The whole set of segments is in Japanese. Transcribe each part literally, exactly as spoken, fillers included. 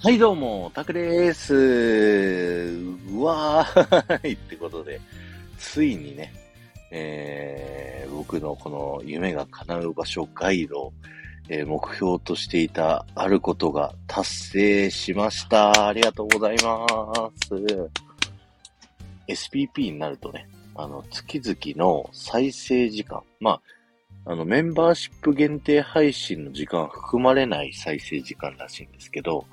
はいどうも、タクでーす。うわーいってことで、ついにね、えー、僕のこの夢が叶う場所ガイド、えー、目標としていたあることが達成しました。ありがとうございます。エスピーピー になるとね、あの、月々の再生時間、まあ、あの、メンバーシップ限定配信の時間含まれない再生時間らしいんですけど、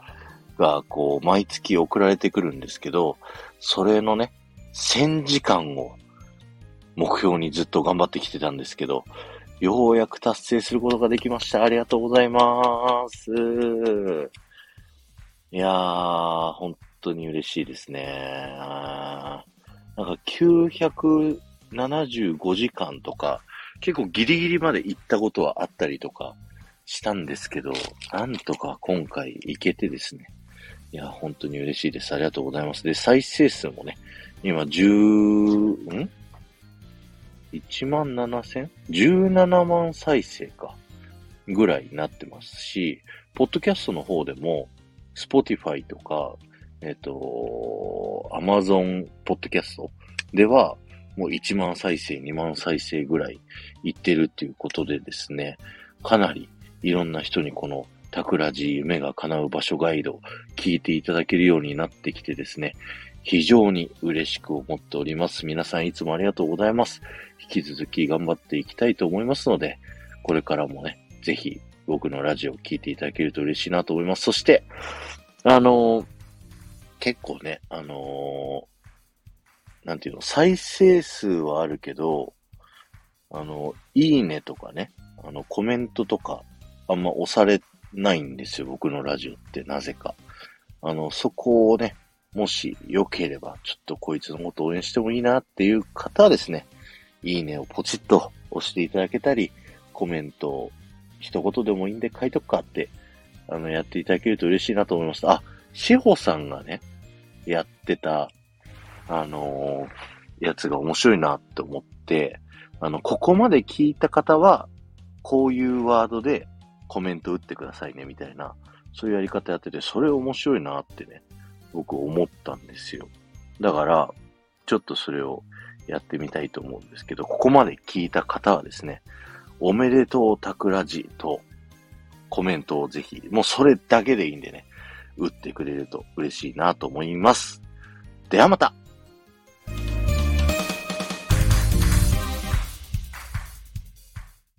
が、こう、毎月送られてくるんですけど、それのね、せんじかんを目標にずっと頑張ってきてたんですけど、ようやく達成することができました。ありがとうございます。いやー、本当に嬉しいですね。なんか、きゅうひゃくななじゅうごじかんとか、結構ギリギリまで行ったことはあったりとかしたんですけど、なんとか今回行けてですね。いや、本当に嬉しいです。ありがとうございます。で、再生数もね、今、10、ん ?いちまんななせん ?じゅうななまん再生か、ぐらいになってますし、ポッドキャストの方でも、Spotify とか、えっと、Amazon ポッドキャストでは、もういちまん再生、にまん再生ぐらいいってるっていうことでですね、かなりいろんな人にこの、タクラジ夢が叶う場所ガイドを聞いていただけるようになってきてですね、非常に嬉しく思っております。皆さんいつもありがとうございます。引き続き頑張っていきたいと思いますので、これからもね、ぜひ僕のラジオを聞いていただけると嬉しいなと思います。そして、あのー、結構ね、あのー、なんていうの、再生数はあるけど、あの、いいねとかね、あの、コメントとか、あんま押されて、ないんですよ、僕のラジオってなぜか。あの、そこをね、もし良ければ、ちょっとこいつのことを応援してもいいなっていう方はですね、いいねをポチッと押していただけたり、コメントを一言でもいいんで書いとくかって、あの、やっていただけると嬉しいなと思いました。あ、しほさんがね、やってた、あのー、やつが面白いなって思って、あの、ここまで聞いた方は、こういうワードで、コメント打ってくださいねみたいな、そういうやり方やってて、それ面白いなってね、僕思ったんですよ。だからちょっとそれをやってみたいと思うんですけど、ここまで聞いた方はですね、おめでとうタクラジとコメントをぜひ、もうそれだけでいいんでね、打ってくれると嬉しいなと思います。ではまた。